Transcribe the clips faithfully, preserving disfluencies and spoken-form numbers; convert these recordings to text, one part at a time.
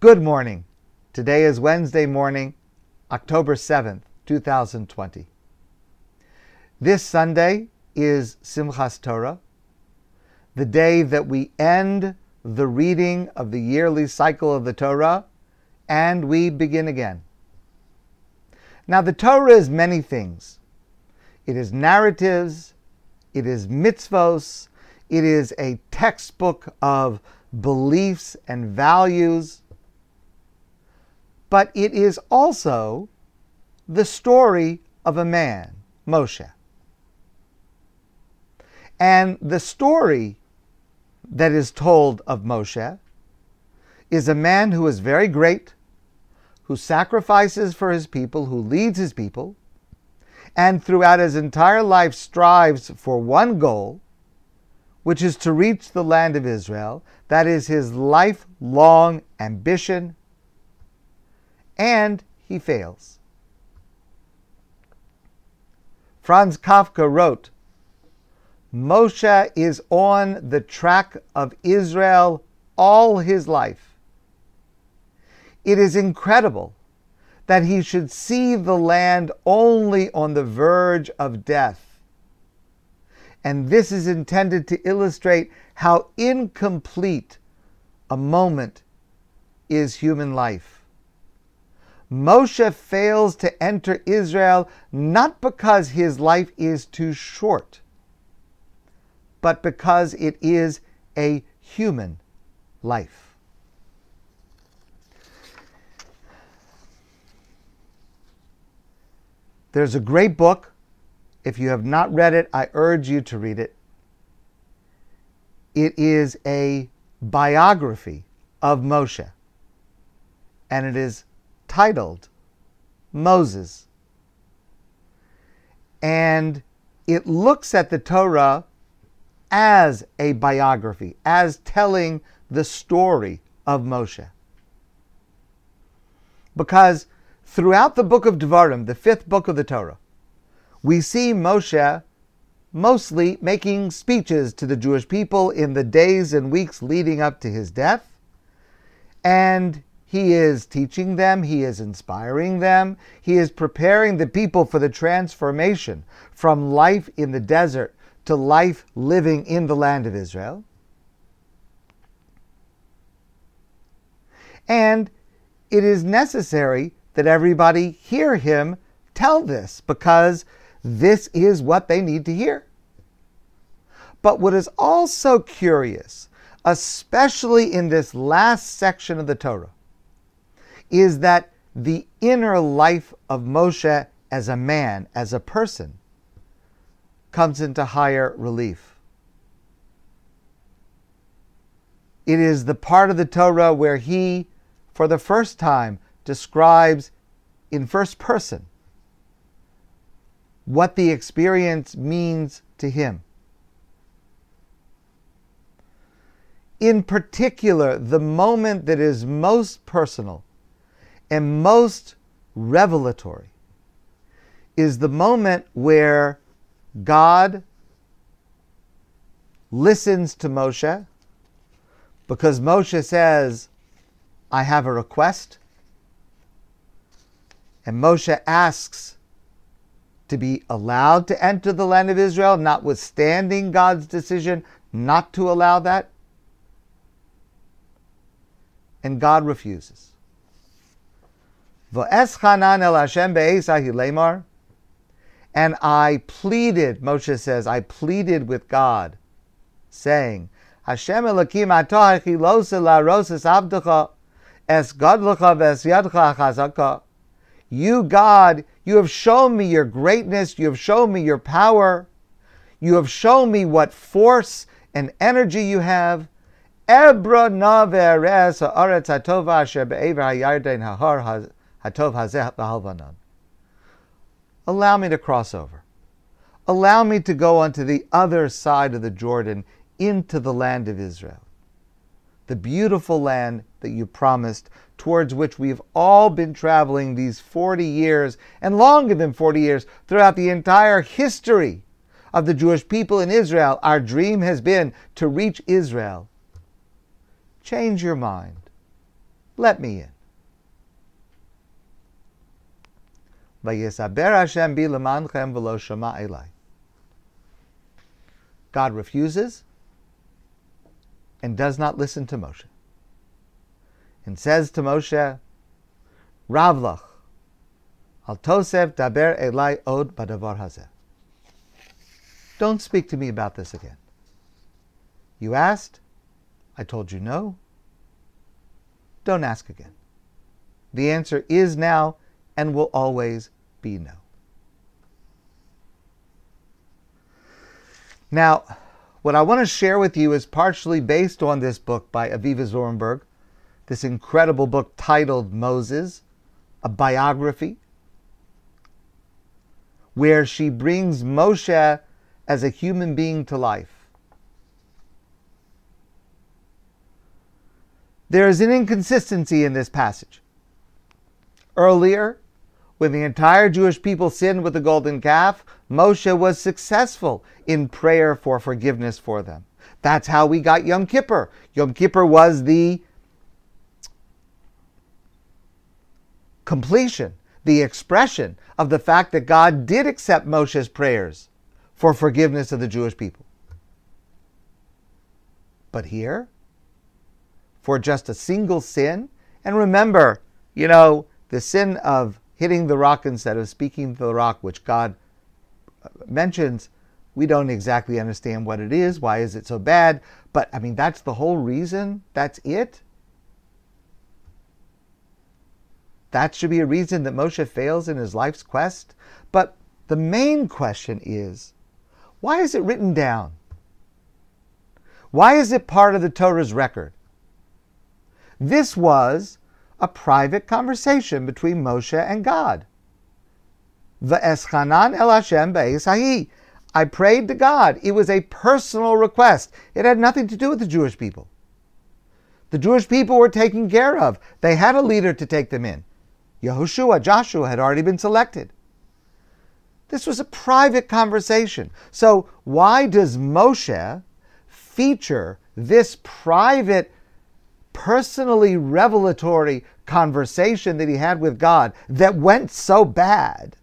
Good morning. Today is Wednesday morning, October seventh, two thousand twenty. This Sunday is Simchas Torah, the day that we end the reading of the yearly cycle of the Torah, and we begin again. Now, the Torah is many things. It is narratives, it is mitzvos, it is a textbook of beliefs and values, but it is also the story of a man, Moshe. And the story that is told of Moshe is a man who is very great, who sacrifices for his people, who leads his people, and throughout his entire life strives for one goal, which is to reach the land of Israel. That is his lifelong ambition, and he fails. Franz Kafka wrote, Moshe is on the track of Israel all his life. It is incredible that he should see the land only on the verge of death. And this is intended to illustrate how incomplete a moment is human life. Moshe fails to enter Israel not because his life is too short, but because it is a human life. There's a great book. If you have not read it, I urge you to read it. It is a biography of Moshe, and it is titled Moses. And it looks at the Torah as a biography, as telling the story of Moshe. Because throughout the book of Devarim, the fifth book of the Torah, we see Moshe mostly making speeches to the Jewish people in the days and weeks leading up to his death. And he is teaching them, he is inspiring them, he is preparing the people for the transformation from life in the desert to life living in the land of Israel. And it is necessary that everybody hear him tell this, because this is what they need to hear. But what is also curious, especially in this last section of the Torah, is that the inner life of Moshe as a man, as a person, comes into higher relief. It is the part of the Torah where he, for the first time, describes in first person what the experience means to him. In particular, the moment that is most personal and most revelatory is the moment where God listens to Moshe, because Moshe says, I have a request. And Moshe asks to be allowed to enter the land of Israel, notwithstanding God's decision not to allow that. And God refuses. Va'eschanan el Hashem be'eschanan. And I pleaded, Moshe says, I pleaded with God, saying, Hashem Elokim atah hilos laros es abdecha es gadlecha ves yadcha chazaka. You, God, you have shown me your greatness, you have shown me your power, you have shown me what force and energy you have. Ebra na ve'eres ha'aretz ha'tova asher be'ever ha'yarden ha'har ha'zeh. Hatov hazeh v'halvanam. Allow me to cross over. Allow me to go onto the other side of the Jordan into the land of Israel, the beautiful land that you promised, towards which we've all been traveling these forty years, and longer than forty years, throughout the entire history of the Jewish people in Israel. Our dream has been to reach Israel. Change your mind. let me in. God refuses and does not listen to Moshe, and says to Moshe, Rav l'ach al tosev daber eilai od b'davar hazeh. Don't speak to me about this again. You asked, I told you no. Don't ask again. The answer is now and will always be no. Now, what I want to share with you is partially based on this book by Aviva Zornberg, this incredible book titled Moses, a biography, where she brings Moshe as a human being to life. There is an inconsistency in this passage. Earlier, when the entire Jewish people sinned with the golden calf, Moshe was successful in prayer for forgiveness for them. That's how we got Yom Kippur. Yom Kippur was the completion, the expression of the fact that God did accept Moshe's prayers for forgiveness of the Jewish people. But here, for just a single sin. And remember, you know, the sin of hitting the rock instead of speaking to the rock, which God mentions, we don't exactly understand what it is. Why is it so bad? But, I mean, that's the whole reason. That's it. That should be a reason that Moshe fails in his life's quest. But the main question is, why is it written down? Why is it part of the Torah's record? This was a private conversation between Moshe and God. Va'eschanan el Hashem be'eschanan. I prayed to God. It was a personal request. It had nothing to do with the Jewish people. The Jewish people were taken care of. They had a leader to take them in. Yehoshua, Joshua had already been selected. This was a private conversation. So why does Moshe feature this private, personally revelatory conversation that he had with God that went so bad?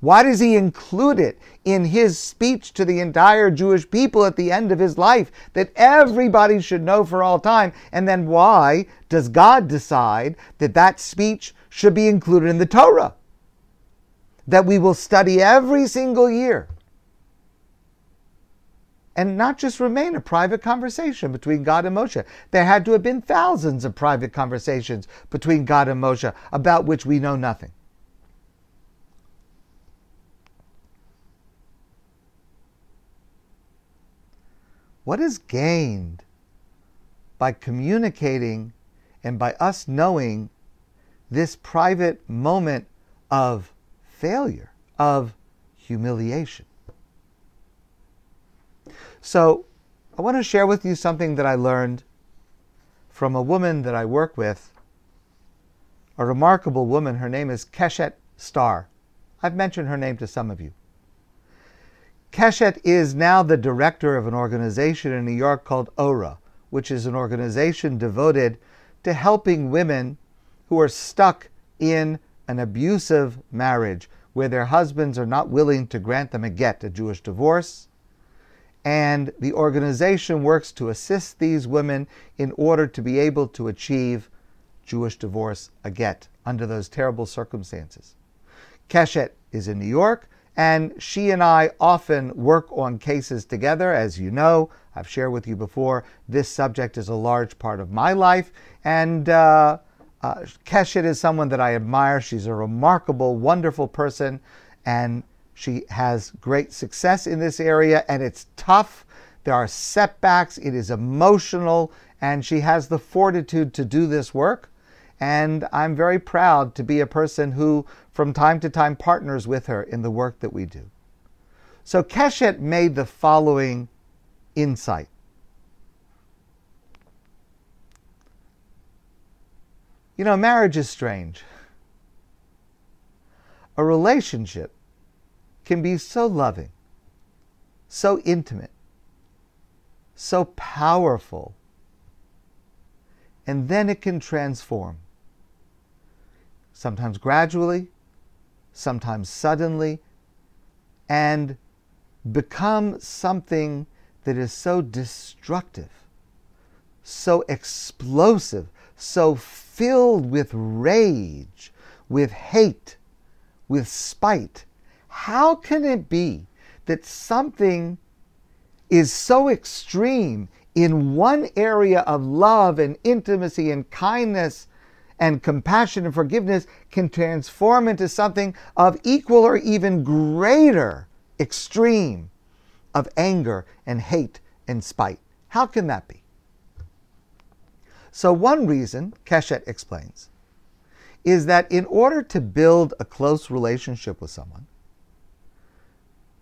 Why does he include it in his speech to the entire Jewish people at the end of his life that everybody should know for all time? And then why does God decide that that speech should be included in the Torah, that we will study every single year, and not just remain a private conversation between God and Moshe? There had to have been thousands of private conversations between God and Moshe about which we know nothing. What is gained by communicating and by us knowing this private moment of failure, of humiliation? So, I want to share with you something that I learned from a woman that I work with, a remarkable woman. Her name is Keshet Starr. I've mentioned her name to some of you. Keshet is now the director of an organization in New York called O R A, which is an organization devoted to helping women who are stuck in an abusive marriage where their husbands are not willing to grant them a get, a Jewish divorce. And the organization works to assist these women in order to be able to achieve Jewish divorce, a get, under those terrible circumstances. Keshet is in New York, and she and I often work on cases together. As you know, I've shared with you before, this subject is a large part of my life. And uh, uh, Keshet is someone that I admire. She's a remarkable, wonderful person, and she has great success in this area, and it's tough. There are setbacks. It is emotional, and she has the fortitude to do this work. And I'm very proud to be a person who, from time to time, partners with her in the work that we do. So Keshet made the following insight. You know, marriage is strange. A relationship can be so loving, so intimate, so powerful, and then it can transform. Sometimes gradually, sometimes suddenly, and become something that is so destructive, so explosive, so filled with rage, with hate, with spite. How can it be that something is so extreme in one area of love and intimacy and kindness and compassion and forgiveness can transform into something of equal or even greater extreme of anger and hate and spite? How can that be? So one reason, Keshet explains, is that in order to build a close relationship with someone,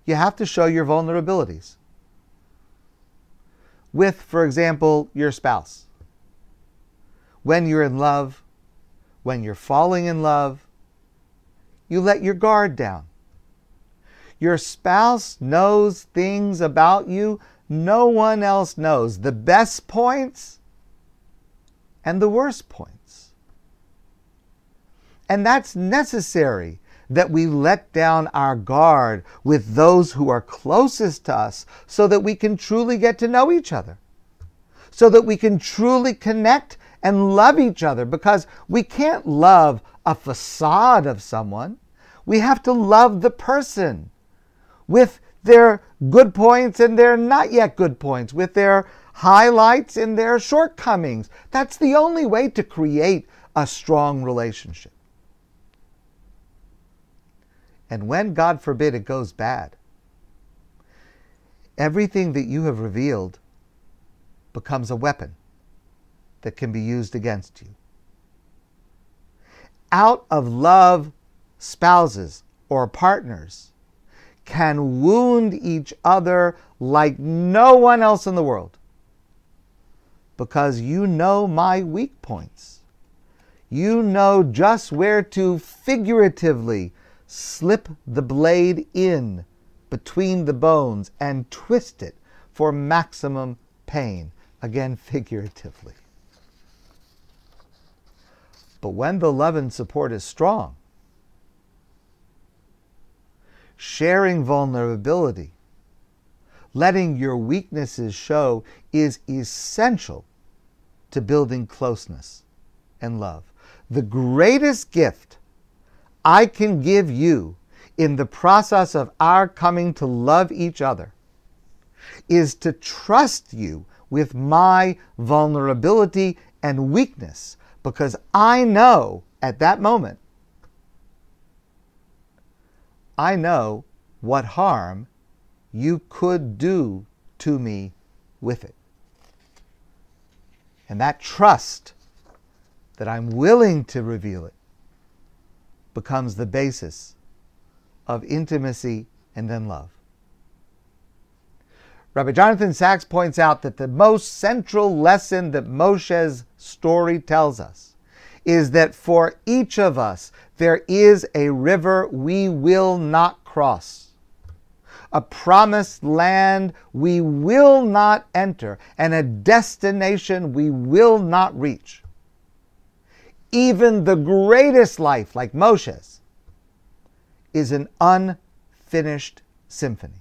you have to show your vulnerabilities. With, for example, your spouse. When you're in love, when you're falling in love, you let your guard down. Your spouse knows things about you no one else knows. The best points and the worst points. And that's necessary, that we let down our guard with those who are closest to us so that we can truly get to know each other, so that we can truly connect and love each other, because we can't love a facade of someone. We have to love the person with their good points and their not yet good points, with their highlights and their shortcomings. That's the only way to create a strong relationship. And when, God forbid, it goes bad, everything that you have revealed becomes a weapon that can be used against you. Out of love, spouses or partners can wound each other like no one else in the world. Because you know my weak points. You know just where to figuratively slip the blade in between the bones and twist it for maximum pain. Again, figuratively. But when the love and support is strong, sharing vulnerability, letting your weaknesses show, is essential to building closeness and love. The greatest gift I can give you in the process of our coming to love each other is to trust you with my vulnerability and weakness, because I know at that moment I know what harm you could do to me with it. And that trust that I'm willing to reveal it becomes the basis of intimacy and then love. Rabbi Jonathan Sacks points out that the most central lesson that Moshe's story tells us is that for each of us, there is a river we will not cross, a promised land we will not enter, and a destination we will not reach. Even the greatest life, like Moshe's, is an unfinished symphony.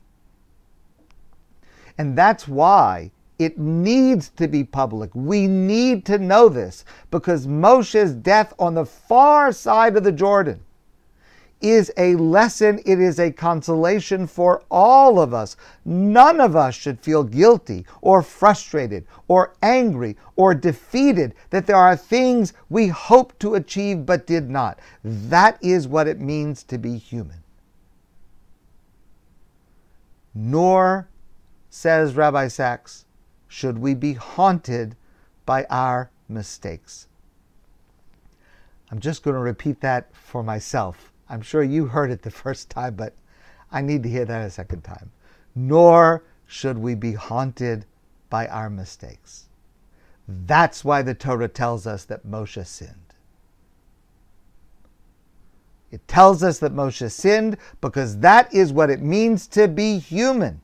And that's why it needs to be public. We need to know this, because Moshe's death on the far side of the Jordan is a lesson. It is a consolation for all of us. None of us should feel guilty or frustrated or angry or defeated that there are things we hoped to achieve but did not. That is what it means to be human. Nor, says Rabbi Sacks, should we be haunted by our mistakes. I'm just going to repeat that for myself. I'm sure you heard it the first time, but I need to hear that a second time. Nor should we be haunted by our mistakes. That's why the Torah tells us that Moshe sinned. It tells us that Moshe sinned because that is what it means to be human.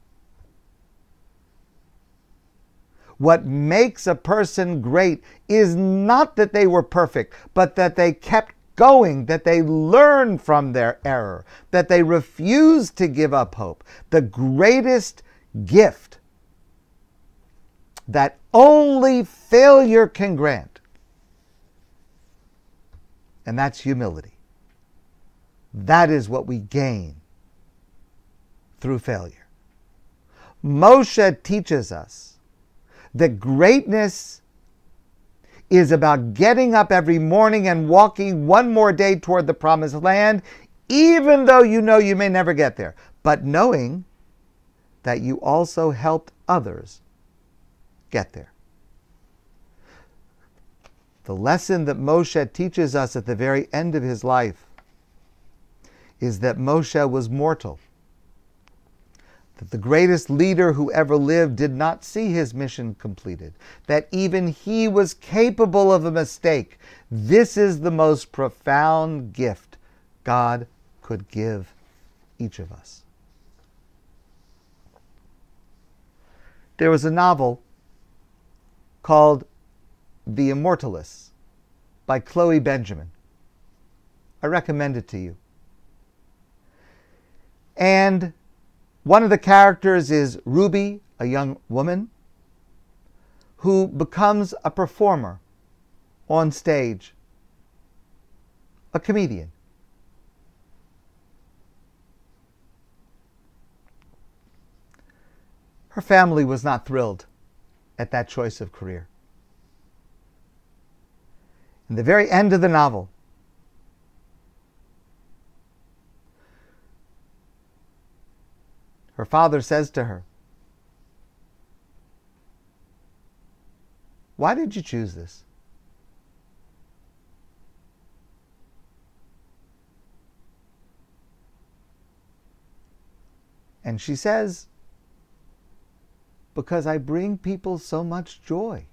What makes a person great is not that they were perfect, but that they kept going, that they learned from their error, that they refused to give up hope. The greatest gift that only failure can grant, and that's humility. That is what we gain through failure. Moshe teaches us that greatness is about getting up every morning and walking one more day toward the promised land, even though you know you may never get there, but knowing that you also helped others get there. The lesson that Moshe teaches us at the very end of his life is that Moshe was mortal, that the greatest leader who ever lived did not see his mission completed, that even he was capable of a mistake. This is the most profound gift God could give each of us. There was a novel called The Immortalists by Chloe Benjamin. I recommend it to you. And one of the characters is Ruby, a young woman, who becomes a performer on stage, a comedian. Her family was not thrilled at that choice of career. In the very end of the novel, her father says to her, "Why did you choose this?" And she says, "Because I bring people so much joy."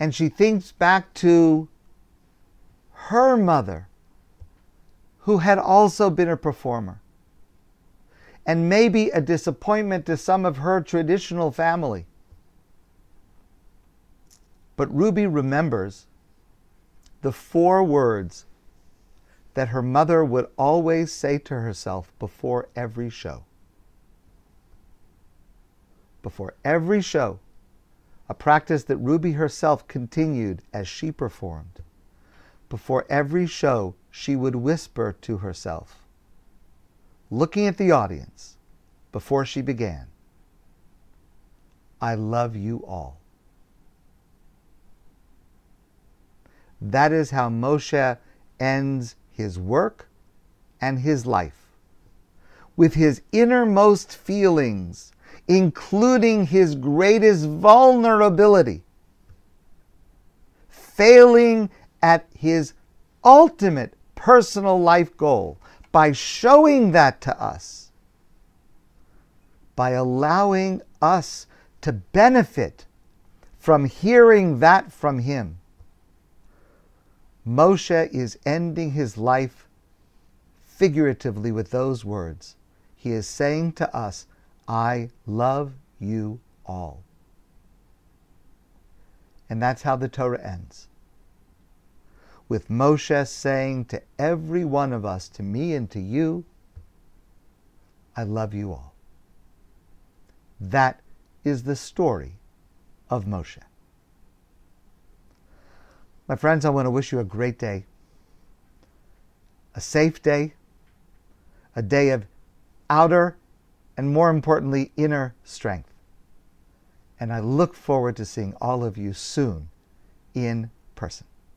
And she thinks back to her mother, who had also been a performer, and maybe a disappointment to some of her traditional family. But Ruby remembers the four words that her mother would always say to herself before every show. Before every show, a practice that Ruby herself continued as she performed. Before every show, she would whisper to herself, looking at the audience before she began, "I love you all." That is how Moshe ends his work and his life, with his innermost feelings, including his greatest vulnerability, failing at his ultimate personal life goal, by showing that to us, by allowing us to benefit from hearing that from him. Moshe is ending his life figuratively with those words. He is saying to us, "I love you all." And that's how the Torah ends, with Moshe saying to every one of us, to me and to you, "I love you all." That is the story of Moshe. My friends, I want to wish you a great day, a safe day, a day of outer and, more importantly, inner strength. And I look forward to seeing all of you soon in person.